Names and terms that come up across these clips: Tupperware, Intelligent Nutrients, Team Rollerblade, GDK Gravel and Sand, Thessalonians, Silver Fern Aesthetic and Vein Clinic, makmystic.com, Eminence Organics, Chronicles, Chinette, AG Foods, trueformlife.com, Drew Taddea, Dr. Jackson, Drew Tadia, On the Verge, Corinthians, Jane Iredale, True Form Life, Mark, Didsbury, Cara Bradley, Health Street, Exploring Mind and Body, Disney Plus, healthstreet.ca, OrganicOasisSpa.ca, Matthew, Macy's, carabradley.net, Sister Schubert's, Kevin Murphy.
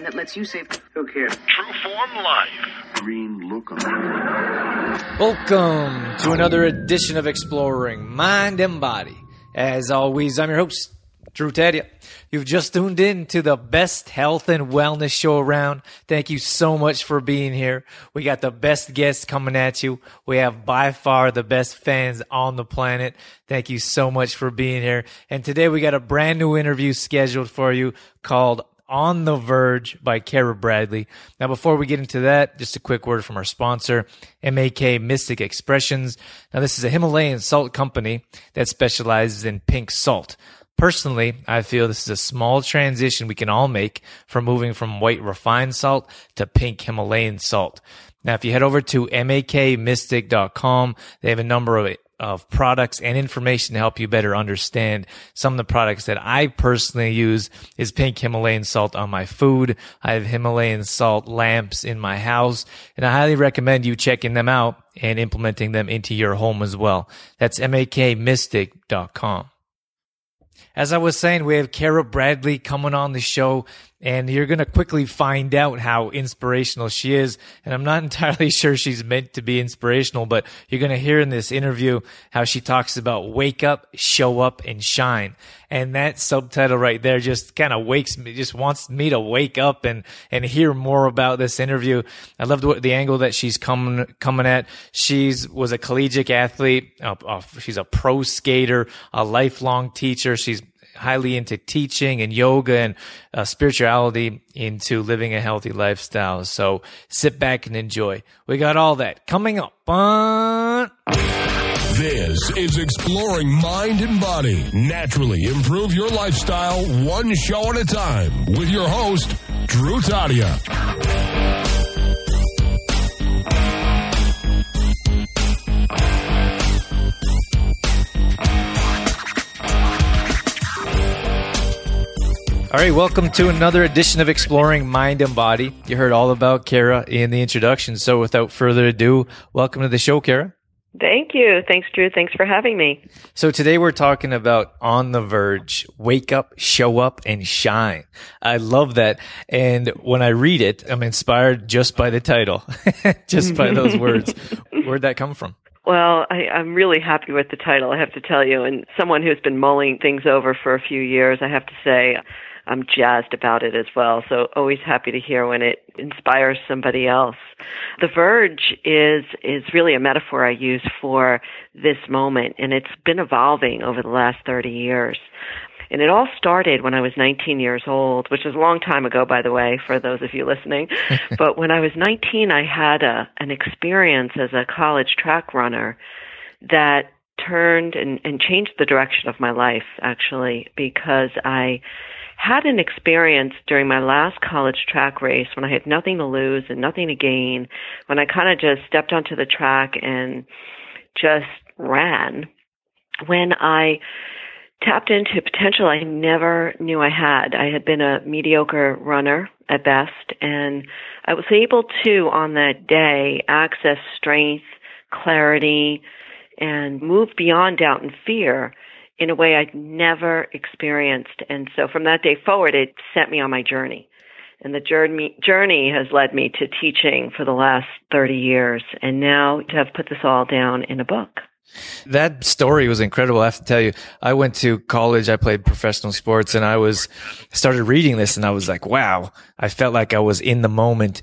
plan that lets you save. Look here. True Form Life. Green look on. Welcome to another edition of Exploring Mind and Body. As always, I'm your host, Drew Taddea. You've just tuned in to the best health and wellness show around. Thank you so much for being here. We got the best guests coming at you. We have by far the best fans on the planet. Thank you so much for being here. And today we got a brand new interview scheduled for you called On the Verge by Cara Bradley. Now, before we get into that, just a quick word from our sponsor, MAK Mystic Expressions. Now, this is a Himalayan salt company that specializes in pink salt. Personally, I feel this is a small transition we can all make from moving from white refined salt to pink Himalayan salt. Now, if you head over to makmystic.com, they have a number of products and information to help you better understand. Some of the products that I personally use is pink Himalayan salt on my food. I have Himalayan salt lamps in my house, and I highly recommend you checking them out and implementing them into your home as well. That's makmystic.com. As I was saying, we have Cara Bradley coming on the show, and you're going to quickly find out how inspirational she is. And I'm not entirely sure she's meant to be inspirational, but you're going to hear in this interview how she talks about wake up, show up, and shine. And that subtitle right there just kind of wakes me, just wants me to wake up and hear more about this interview. I love the angle that she's coming at. She was a collegiate athlete. She's a pro skater, a lifelong teacher. She's highly into teaching and yoga and spirituality, into living a healthy lifestyle. So sit back and enjoy. We got all that coming up on... This is Exploring Mind and Body. Naturally improve your lifestyle one show at a time with your host, Drew Taddea. All right, welcome to another edition of Exploring Mind and Body. You heard all about Cara in the introduction, so without further ado, welcome to the show, Cara. Thank you. Thanks, Drew. Thanks for having me. So today we're talking about On the Verge, wake up, show up, and shine. I love that. And when I read it, I'm inspired just by the title, just by those words. Where'd that come from? Well, I'm really happy with the title, I have to tell you. And someone who's been mulling things over for a few years, I have to say... I'm jazzed about it as well, so always happy to hear when it inspires somebody else. The Verge is really a metaphor I use for this moment, and it's been evolving over the last 30 years. And it all started when I was 19 years old, which was a long time ago, by the way, for those of you listening. But when I was 19, I had an experience as a college track runner that turned and changed the direction of my life, actually, because I had an experience during my last college track race when I had nothing to lose and nothing to gain, when I kind of just stepped onto the track and just ran, when I tapped into potential I never knew I had. I had been a mediocre runner at best, and I was able to, on that day, access strength, clarity, and move beyond doubt and fear in a way I'd never experienced. And so from that day forward, it sent me on my journey. And the journey has led me to teaching for the last 30 years, and now to have put this all down in a book. That story was incredible. I have to tell you, I went to college, I played professional sports, and I started reading this, and I was like, wow, I felt like I was in the moment.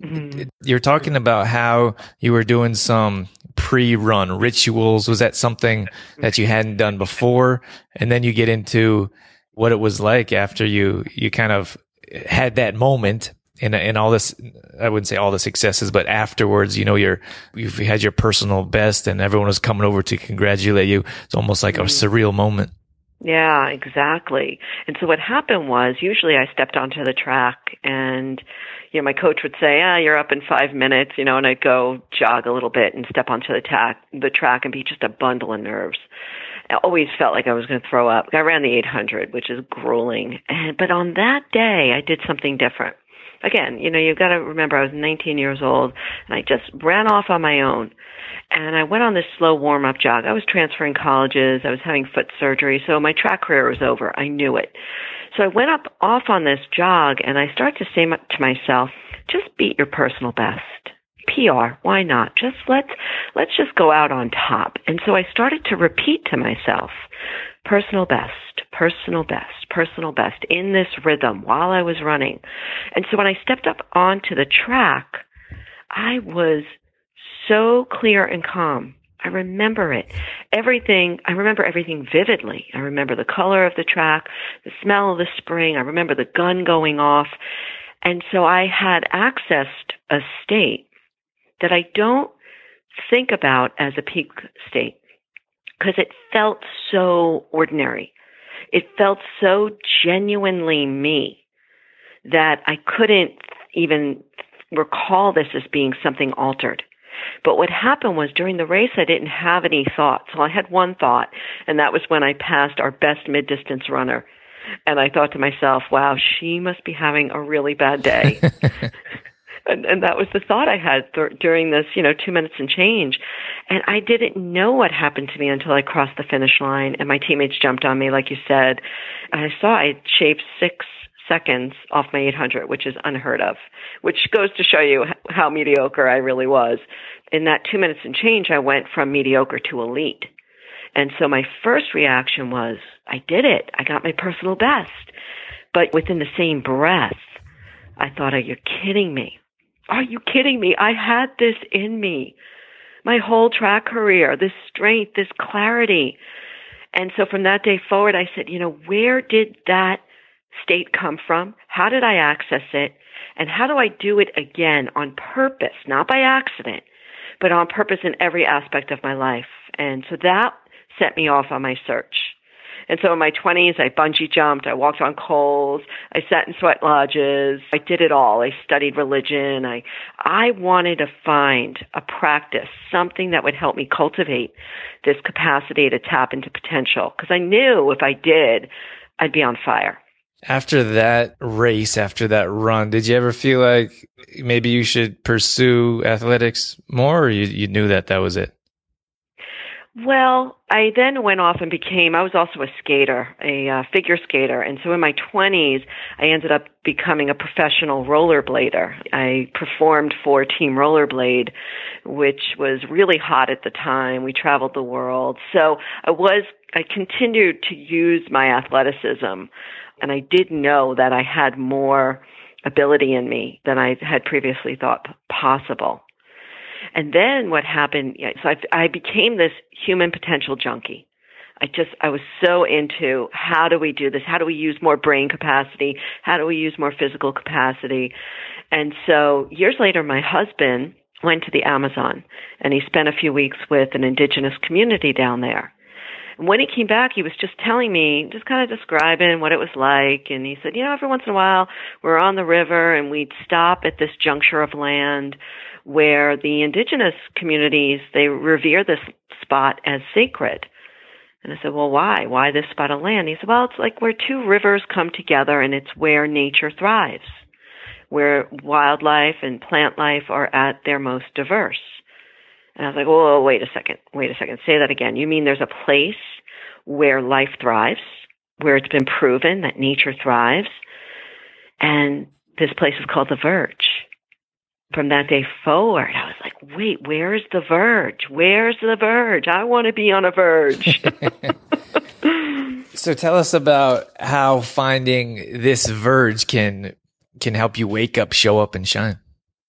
Mm-hmm. You're talking about how you were doing some pre-run rituals. Was that something that you hadn't done before? And then you get into what it was like after you kind of had that moment. And all this, I wouldn't say all the successes, but afterwards, you know, you've had your personal best and everyone was coming over to congratulate you. It's almost like a surreal moment. Yeah, exactly. And so what happened was, usually I stepped onto the track and, you know, my coach would say, you're up in 5 minutes, you know, and I'd go jog a little bit and step onto the track and be just a bundle of nerves. I always felt like I was going to throw up. I ran the 800, which is grueling. But on that day, I did something different. again, you know, you've got to remember I was 19 years old, and I just ran off on my own. And I went on this slow warm-up jog. I was transferring colleges. I was having foot surgery. So my track career was over. I knew it. So I went up off on this jog, and I started to say to myself, just beat your personal best. PR, why not? Just let's just go out on top. And so I started to repeat to myself, personal best, personal best, personal best, in this rhythm while I was running. And so when I stepped up onto the track, I was so clear and calm. I remember it. Everything, I remember everything vividly. I remember the color of the track, the smell of the spring. I remember the gun going off. And so I had accessed a state that I don't think about as a peak state because it felt so ordinary. It felt so genuinely me that I couldn't even recall this as being something altered. But what happened was during the race, I didn't have any thoughts. Well, I had one thought, and that was when I passed our best mid-distance runner. And I thought to myself, wow, she must be having a really bad day. And that was the thought I had during this, 2 minutes and change. And I didn't know what happened to me until I crossed the finish line and my teammates jumped on me, like you said. And I saw I shaved 6 seconds off my 800, which is unheard of, which goes to show you how mediocre I really was. In that 2 minutes and change, I went from mediocre to elite. And so my first reaction was, I did it. I got my personal best. But within the same breath, I thought, are you kidding me? Are you kidding me? I had this in me, my whole track career, this strength, this clarity. And so from that day forward, I said, where did that state come from? How did I access it? And how do I do it again on purpose, not by accident, but on purpose in every aspect of my life? And so that set me off on my search. And so in my 20s, I bungee jumped, I walked on coals, I sat in sweat lodges, I did it all. I studied religion. I wanted to find a practice, something that would help me cultivate this capacity to tap into potential, because I knew if I did, I'd be on fire. After that race, after that run, did you ever feel like maybe you should pursue athletics more, or you knew that was it? Well, I then went off and I was also a skater, a figure skater. And so in my 20s, I ended up becoming a professional rollerblader. I performed for Team Rollerblade, which was really hot at the time. We traveled the world. So I continued to use my athleticism, and I did know that I had more ability in me than I had previously thought possible. And then what happened, I became this human potential junkie. I was so into how do we do this? How do we use more brain capacity? How do we use more physical capacity? And so years later, my husband went to the Amazon and he spent a few weeks with an indigenous community down there. And when he came back, he was just telling me, just kind of describing what it was like. And he said, every once in a while, we're on the river and we'd stop at this juncture of land where the indigenous communities, they revere this spot as sacred. And I said, well, why? Why this spot of land? He said, well, it's like where two rivers come together and it's where nature thrives, where wildlife and plant life are at their most diverse. And I was like, oh, wait a second, say that again. You mean there's a place where life thrives, where it's been proven that nature thrives, and this place is called The Verge. From that day forward, I was like, wait, where's The Verge? Where's The Verge? I want to be on a verge. So tell us about how finding this verge can help you wake up, show up, and shine.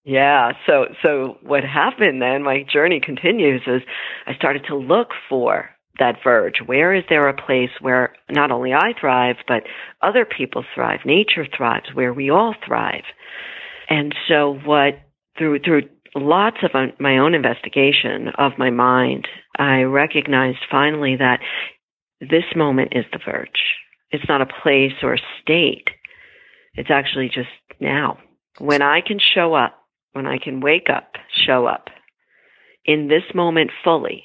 Yeah. So what happened then, my journey continues, is I started to look for that verge. Where is there a place where not only I thrive, but other people thrive, nature thrives, where we all thrive? And so through lots of my own investigation of my mind, I recognized finally that this moment is the verge. It's not a place or a state. It's actually just now. When I can show up, when I can wake up, show up in this moment fully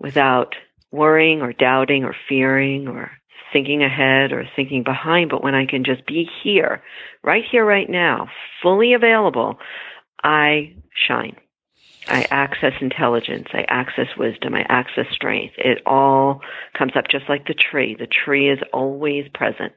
without worrying or doubting or fearing or thinking ahead or thinking behind, but when I can just be here, right now, fully available, I shine. I access intelligence. I access wisdom. I access strength. It all comes up just like the tree. The tree is always present.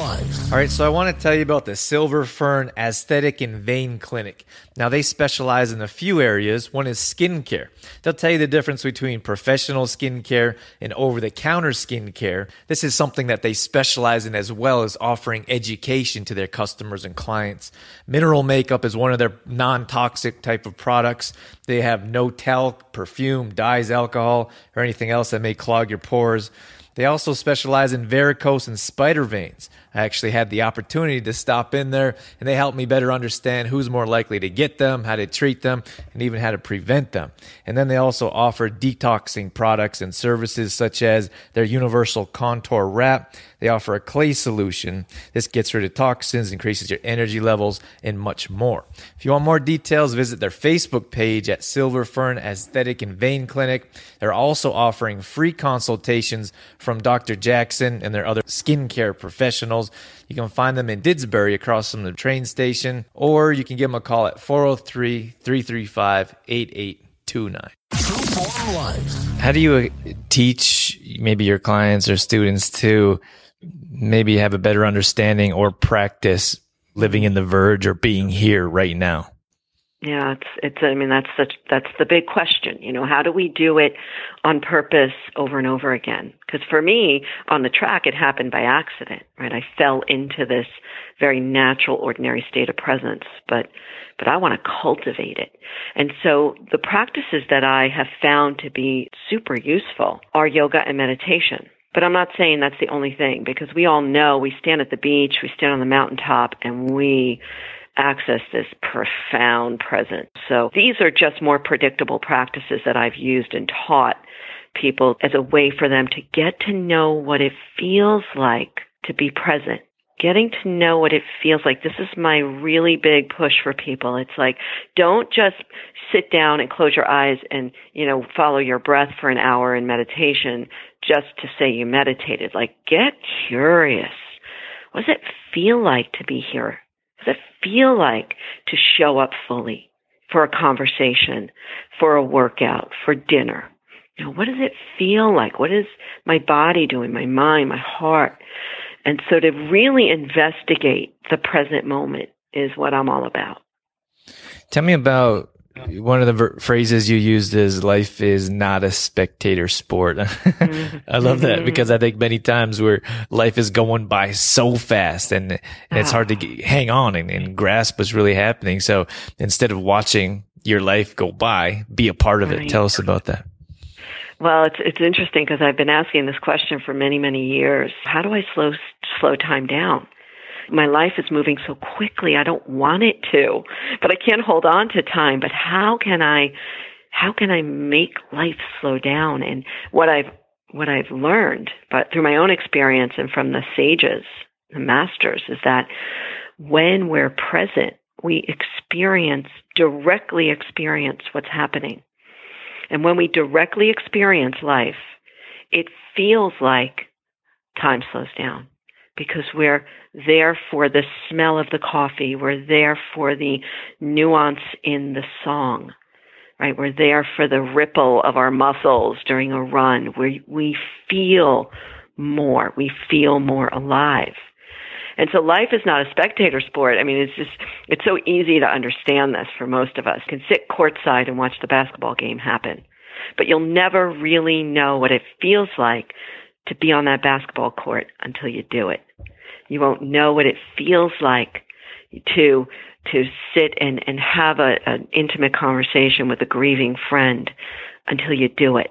All right, so I want to tell you about the Silver Fern Aesthetic and Vein Clinic. Now, they specialize in a few areas. One is skincare. They'll tell you the difference between professional skincare and over-the-counter skincare. This is something that they specialize in, as well as offering education to their customers and clients. Mineral makeup is one of their non-toxic type of products. They have no talc, perfume, dyes, alcohol, or anything else that may clog your pores. They also specialize in varicose and spider veins. I actually had the opportunity to stop in there, and they helped me better understand who's more likely to get them, how to treat them, and even how to prevent them. And then they also offer detoxing products and services, such as their universal contour wrap. They offer a clay solution. This gets rid of toxins, increases your energy levels, and much more. If you want more details, visit their Facebook page at Silver Fern Aesthetic and Vein Clinic. They're also offering free consultations from Dr. Jackson and their other skincare professionals. You can find them in Didsbury, across from the train station, or you can give them a call at 403-335-8829. How do you teach maybe your clients or students to maybe have a better understanding or practice living in the verge or being here right now? Yeah, that's the big question. You know, how do we do it on purpose over and over again? Because for me, on the track, it happened by accident, right? I fell into this very natural, ordinary state of presence, but I want to cultivate it. And so the practices that I have found to be super useful are yoga and meditation. But I'm not saying that's the only thing, because we all know we stand at the beach, we stand on the mountaintop, and we access this profound presence. So these are just more predictable practices that I've used and taught people as a way for them to get to know what it feels like to be present. Getting to know what it feels like. This is my really big push for people. It's like, don't just sit down and close your eyes and, follow your breath for an hour in meditation just to say you meditated. Like, get curious. What does it feel like to be here? That feel like to show up fully for a conversation, for a workout, for dinner. What does it feel like? What is my body doing, my mind, my heart? And so to really investigate the present moment is what I'm all about. Tell me about one of the phrases you used is, life is not a spectator sport. I love that, because I think many times where life is going by so fast and it's hard to hang on and grasp what's really happening. So instead of watching your life go by, be a part of it. Right. Tell us about that. Well, it's interesting, because I've been asking this question for many, many years. How do I slow time down? My life is moving so quickly. I don't want it to, but I can't hold on to time. But how can I make life slow down? And what I've learned, but through my own experience and from the sages, the masters, is that when we're present, we directly experience what's happening. And when we directly experience life, it feels like time slows down. Because we're there for the smell of the coffee. We're there for the nuance in the song, right? We're there for the ripple of our muscles during a run. We feel more. We feel more alive. And so life is not a spectator sport. I mean, it's so easy to understand this for most of us. You can sit courtside and watch the basketball game happen, but you'll never really know what it feels like to be on that basketball court until you do it. You won't know what it feels like to sit and have an intimate conversation with a grieving friend until you do it.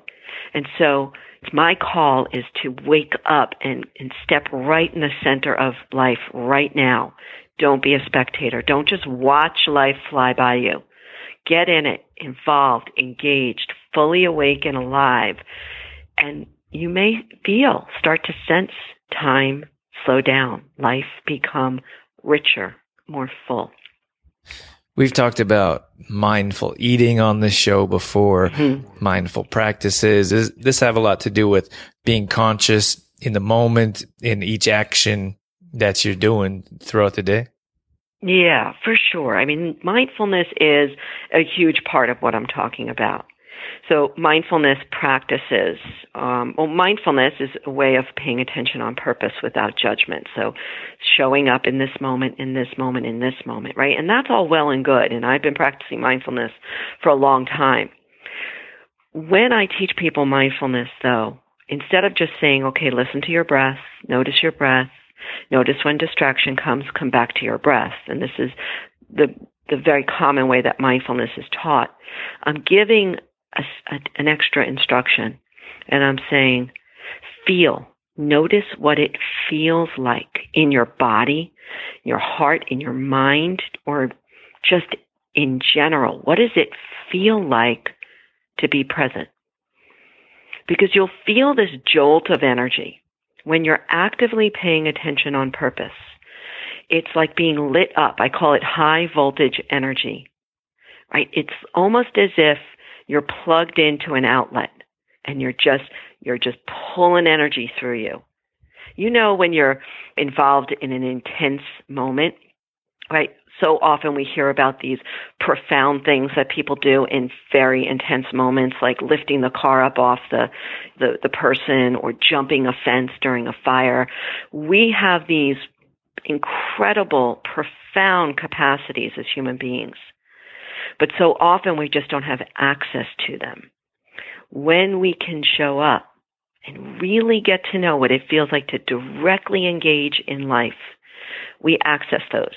And so my call is to wake up and step right in the center of life right now. Don't be a spectator. Don't just watch life fly by you. Get in it, involved, engaged, fully awake and alive, and you may start to sense time slow down, life become richer, more full. We've talked about mindful eating on this show before, mindful practices. Does this have a lot to do with being conscious in the moment, in each action that you're doing throughout the day? Yeah, for sure. I mean, mindfulness is a huge part of what I'm talking about. So mindfulness practices, mindfulness is a way of paying attention on purpose without judgment. So showing up in this moment, in this moment, in this moment, right? And that's all well and good. And I've been practicing mindfulness for a long time. When I teach people mindfulness, though, instead of just saying, okay, listen to your breath, notice your breath, notice when distraction comes, come back to your breath. And this is the very common way that mindfulness is taught. I'm giving an extra instruction, and I'm saying, feel, notice what it feels like in your body, your heart, in your mind, or just in general. What does it feel like to be present? Because you'll feel this jolt of energy when you're actively paying attention on purpose. It's like being lit up. I call it high voltage energy, right? It's almost as if you're plugged into an outlet and you're just pulling energy through you. You know, when you're involved in an intense moment, right? So often we hear about these profound things that people do in very intense moments, like lifting the car up off the person or jumping a fence during a fire. We have these incredible, profound capacities as human beings. But so often we just don't have access to them. When we can show up and really get to know what it feels like to directly engage in life, we access those.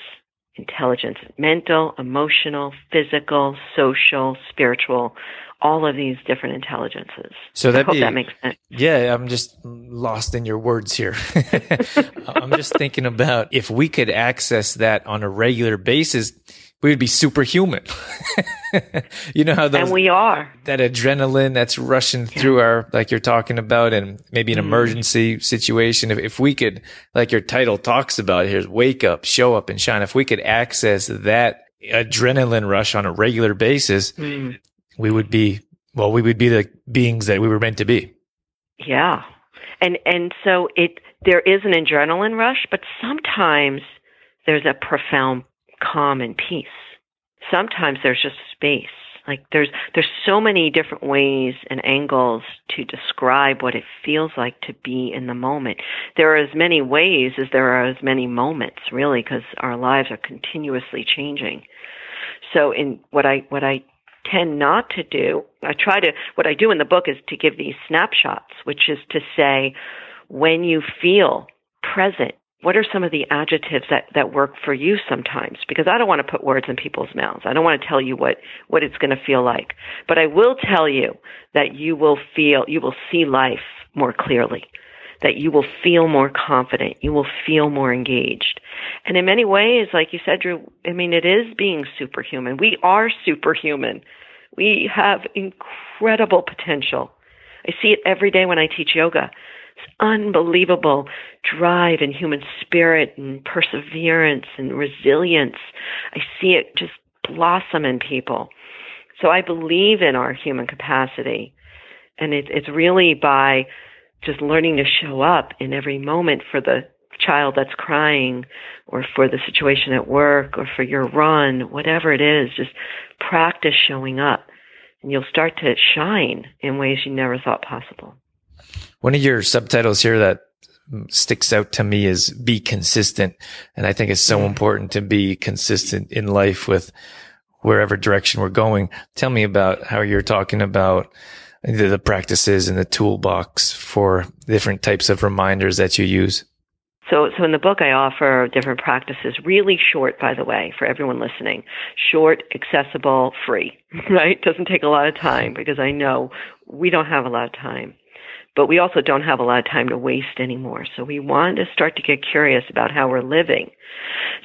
Intelligence, mental, emotional, physical, social, spiritual, all of these different intelligences. So I hope that makes sense. Yeah, I'm just lost in your words here. I'm just thinking about if we could access that on a regular basis, we would be superhuman. You know how those, and we are. That adrenaline that's rushing through our, like you're talking about, and maybe an emergency situation. If we could, like your title talks about here, is wake up, show up, and shine. If we could access that adrenaline rush on a regular basis, we would be the beings that we were meant to be. Yeah, and so there is an adrenaline rush, but sometimes there's a profound calm and peace. Sometimes there's just space. Like there's so many different ways and angles to describe what it feels like to be in the moment. There are as many ways as there are as many moments, really, because our lives are continuously changing. So in what I tend not to do, what I do in the book is to give these snapshots, which is to say, when you feel present, what are some of the adjectives that work for you sometimes? Because I don't want to put words in people's mouths. I don't want to tell you what it's going to feel like. But I will tell you that you will see life more clearly, that you will feel more confident, you will feel more engaged. And in many ways, like you said, Drew, I mean, it is being superhuman. We are superhuman. We have incredible potential. I see it every day when I teach yoga. It's unbelievable drive and human spirit and perseverance and resilience. I see it just blossom in people. So I believe in our human capacity. And it's really by just learning to show up in every moment for the child that's crying or for the situation at work or for your run, whatever it is, just practice showing up. And you'll start to shine in ways you never thought possible. One of your subtitles here that sticks out to me is be consistent. And I think it's so important to be consistent in life with wherever direction we're going. Tell me about how you're talking about the practices and the toolbox for different types of reminders that you use. So in the book, I offer different practices, really short, by the way, for everyone listening. Short, accessible, free, right? Doesn't take a lot of time because I know we don't have a lot of time. But we also don't have a lot of time to waste anymore. So we want to start to get curious about how we're living.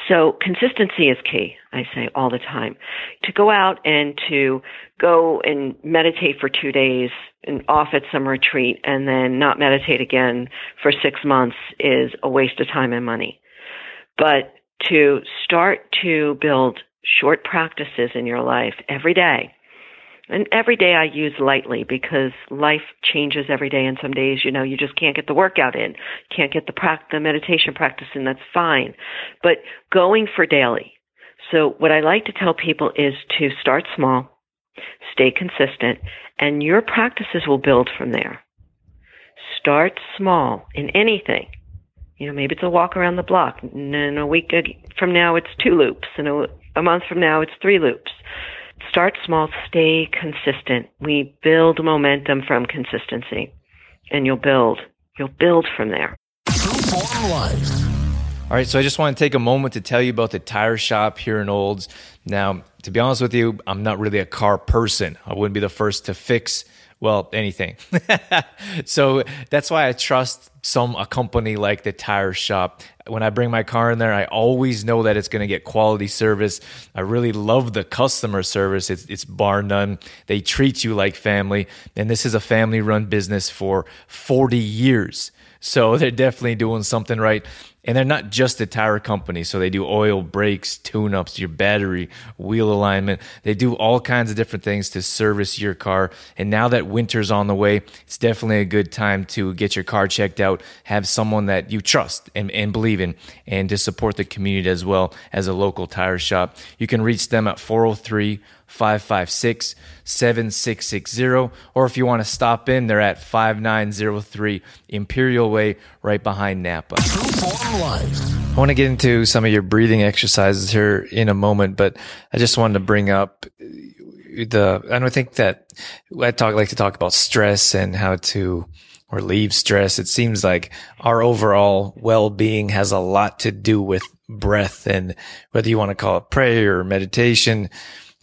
So consistency is key, I say all the time. To go out and to go and meditate for 2 days and off at some retreat and then not meditate again for 6 months is a waste of time and money. But to start to build short practices in your life every day, And every day I use lightly because life changes every day. And some days, you know, you just can't get the workout in, can't get the meditation practice in. That's fine. But going for daily. So what I like to tell people is to start small, stay consistent, and your practices will build from there. Start small in anything. You know, maybe it's a walk around the block. And a week from now, it's 2 loops. And a month from now, it's 3 loops. Start small, stay consistent. We build momentum from consistency, and you'll build from there. True Form Life. All right, so I just want to take a moment to tell you about the tire shop here in Olds. Now, to be honest with you, I'm not really a car person. I wouldn't be the first to fix, well, anything. So that's why I trust a company like the tire shop. When I bring my car in there, I always know that it's going to get quality service. I really love the customer service. It's bar none. They treat you like family. And this is a family-run business for 40 years. So they're definitely doing something right. And they're not just a tire company. So they do oil, brakes, tune-ups, your battery, wheel alignment. They do all kinds of different things to service your car. And now that winter's on the way, it's definitely a good time to get your car checked out, have someone that you trust and believe in, and to support the community as well as a local tire shop. You can reach them at 403-556-7660. Or if you want to stop in, they're at 5903 Imperial Way, right behind Napa. I want to get into some of your breathing exercises here in a moment, but I just wanted to bring up I like to talk about stress and how to relieve stress. It seems like our overall well-being has a lot to do with breath, and whether you want to call it prayer or meditation,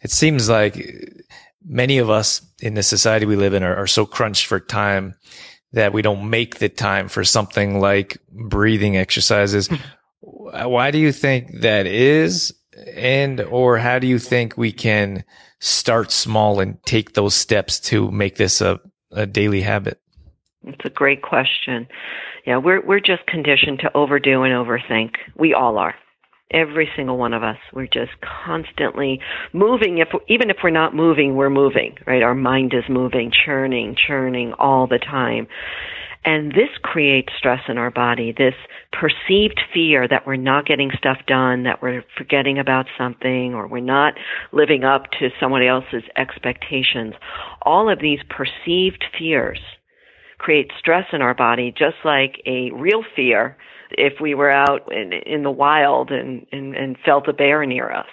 it seems like many of us in the society we live in are so crunched for time that we don't make the time for something like breathing exercises. Why do you think that is? And or how do you think we can start small and take those steps to make this a daily habit? It's a great question. Yeah, we're just conditioned to overdo and overthink. We all are. Every single one of us. We're just constantly moving. Even if we're not moving, we're moving, right? Our mind is moving, churning all the time. And this creates stress in our body, this perceived fear that we're not getting stuff done, that we're forgetting about something, or we're not living up to someone else's expectations. All of these perceived fears create stress in our body, just like a real fear if we were out in the wild and felt a bear near us.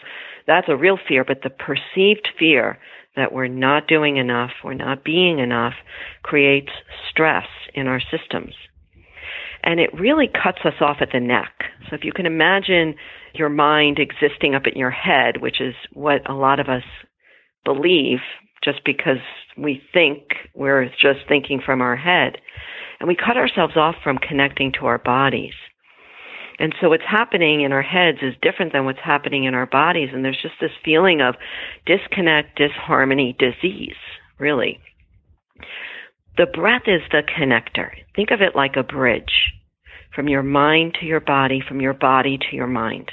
That's a real fear, but the perceived fear that we're not doing enough, we're not being enough, creates stress in our systems. And it really cuts us off at the neck. So if you can imagine your mind existing up in your head, which is what a lot of us believe, just because we think we're just thinking from our head. And we cut ourselves off from connecting to our bodies. And so what's happening in our heads is different than what's happening in our bodies. And there's just this feeling of disconnect, disharmony, disease, really. The breath is the connector. Think of it like a bridge from your mind to your body, from your body to your mind.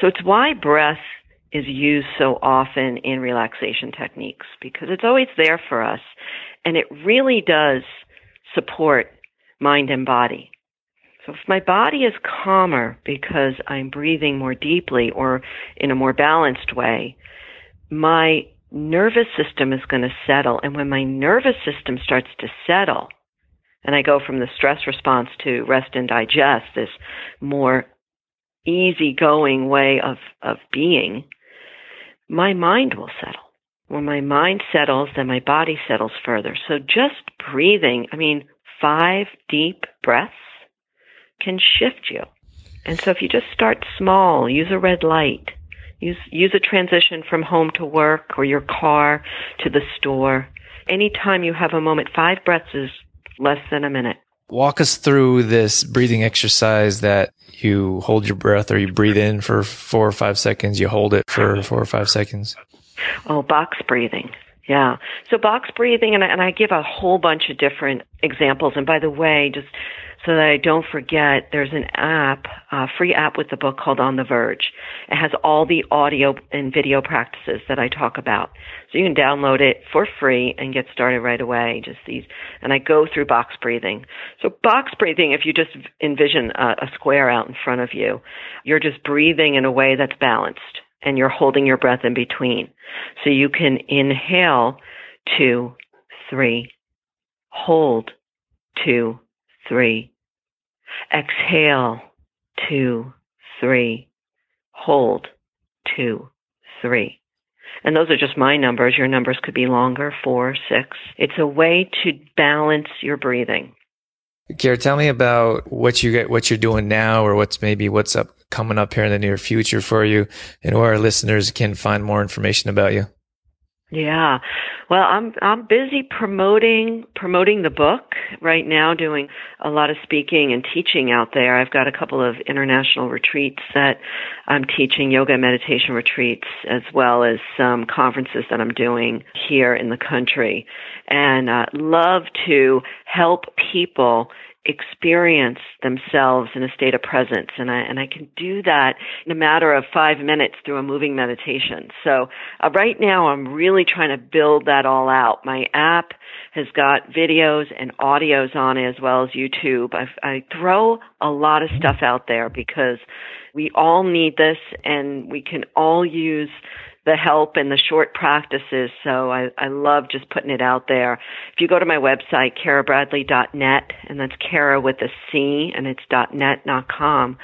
So it's why breath is used so often in relaxation techniques, because it's always there for us, and it really does support mind and body. So if my body is calmer because I'm breathing more deeply or in a more balanced way, my nervous system is going to settle. And when my nervous system starts to settle, and I go from the stress response to rest and digest, this more easygoing way of being, my mind will settle. When my mind settles, then my body settles further. So just breathing, 5 deep breaths can shift you. And so if you just start small, use a red light, use a transition from home to work or your car to the store. Anytime you have a moment, 5 breaths is less than a minute. Walk us through this breathing exercise that you hold your breath, or you breathe in for 4 or 5 seconds, you hold it for 4 or 5 seconds. Oh, box breathing. Yeah. So box breathing, and I give a whole bunch of different examples. And by the way, just so that I don't forget, there's an app, a free app with the book called On the Verge. It has all the audio and video practices that I talk about. So you can download it for free and get started right away. Just these, and I go through box breathing. So box breathing, if you just envision a square out in front of you, you're just breathing in a way that's balanced and you're holding your breath in between. So you can inhale 2, 3, hold 2, 3. Exhale 2, 3, hold 2, 3. And those are just my numbers. Your numbers could be longer, 4, 6. It's a way to balance your breathing. Cara, tell me about what you're doing now, or what's up coming up here in the near future for you, and where our listeners can find more information about you. Yeah. Well, I'm busy promoting the book right now, doing a lot of speaking and teaching out there. I've got a couple of international retreats that I'm teaching, yoga and meditation retreats, as well as some conferences that I'm doing here in the country. And love to help people experience themselves in a state of presence. And I can do that in a matter of 5 minutes through a moving meditation. So right now I'm really trying to build that all out. My app has got videos and audios on it, as well as YouTube. I throw a lot of stuff out there because we all need this and we can all use the help and the short practices. So I love just putting it out there. If you go to my website, carabradley.net, and that's Cara with a C, and it's .net, not .com,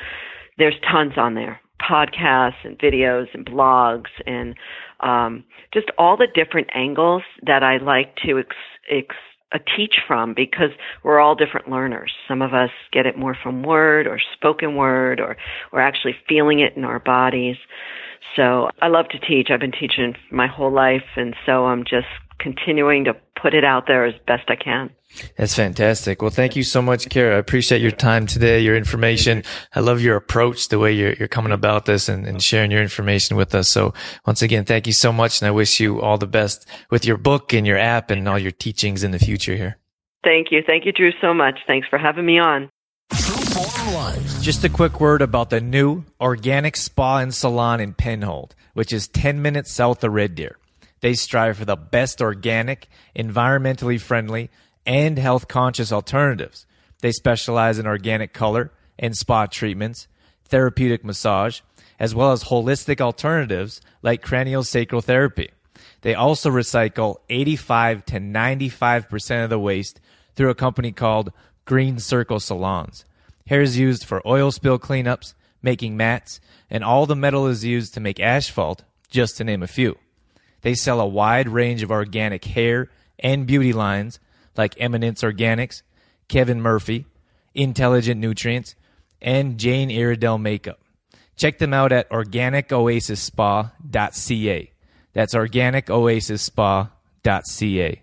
there's tons on there. Podcasts and videos and blogs and just all the different angles that I like to teach from, because we're all different learners. Some of us get it more from word or spoken word, or we're actually feeling it in our bodies. So I love to teach. I've been teaching my whole life, and so I'm just continuing to put it out there as best I can. That's fantastic. Well, thank you so much, Cara. I appreciate your time today, your information. I love your approach, the way you're coming about this and sharing your information with us. So once again, thank you so much, and I wish you all the best with your book and your app and all your teachings in the future here. Thank you. Thank you, Drew, so much. Thanks for having me on. Just a quick word about the new organic spa and salon in Penhold, which is 10 minutes south of Red Deer. They strive for the best organic, environmentally friendly, and health-conscious alternatives. They specialize in organic color and spa treatments, therapeutic massage, as well as holistic alternatives like craniosacral therapy. They also recycle 85 to 95% of the waste through a company called Green Circle Salons. Hair is used for oil spill cleanups, making mats, and all the metal is used to make asphalt, just to name a few. They sell a wide range of organic hair and beauty lines like Eminence Organics, Kevin Murphy, Intelligent Nutrients, and Jane Iredale Makeup. Check them out at OrganicOasisSpa.ca. That's OrganicOasisSpa.ca.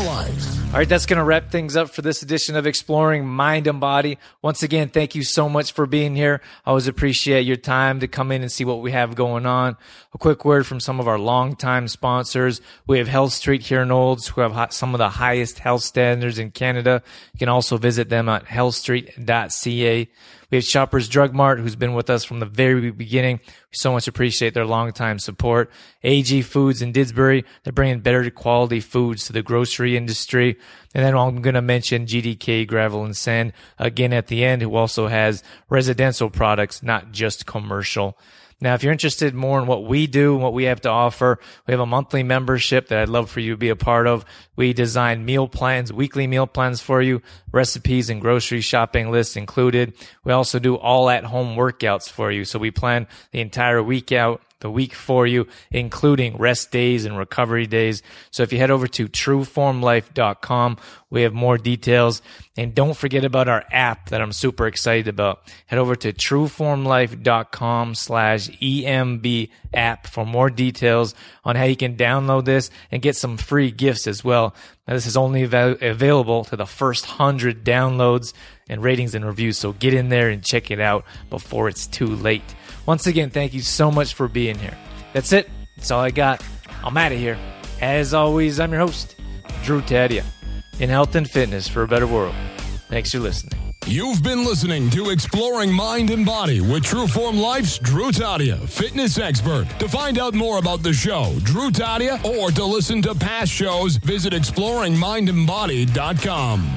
All right, that's going to wrap things up for this edition of Exploring Mind and Body. Once again, thank you so much for being here. I always appreciate your time to come in and see what we have going on. A quick word from some of our longtime sponsors. We have Health Street here in Olds, who have some of the highest health standards in Canada. You can also visit them at healthstreet.ca. We have Shoppers Drug Mart, who's been with us from the very beginning. We so much appreciate their longtime support. AG Foods in Didsbury, they're bringing better quality foods to the grocery industry. And then I'm going to mention GDK Gravel and Sand again at the end, who also has residential products, not just commercial. Now, if you're interested more in what we do and what we have to offer, we have a monthly membership that I'd love for you to be a part of. We design meal plans, weekly meal plans for you, recipes and grocery shopping lists included. We also do all at-home workouts for you. So we plan the entire week out, the week for you, including rest days and recovery days. So if you head over to trueformlife.com, we have more details. And don't forget about our app that I'm super excited about. Head over to trueformlife.com/EMB app for more details on how you can download this and get some free gifts as well. Now, this is only available to the first 100 downloads and ratings and reviews. So get in there and check it out before it's too late. Once again, thank you so much for being here. That's it. That's all I got. I'm out of here. As always, I'm your host, Drew Taddea, in health and fitness for a better world. Thanks for listening. You've been listening to Exploring Mind and Body with True Form Life's Drew Tadia, fitness expert. To find out more about the show, Drew Tadia, or to listen to past shows, visit exploringmindandbody.com.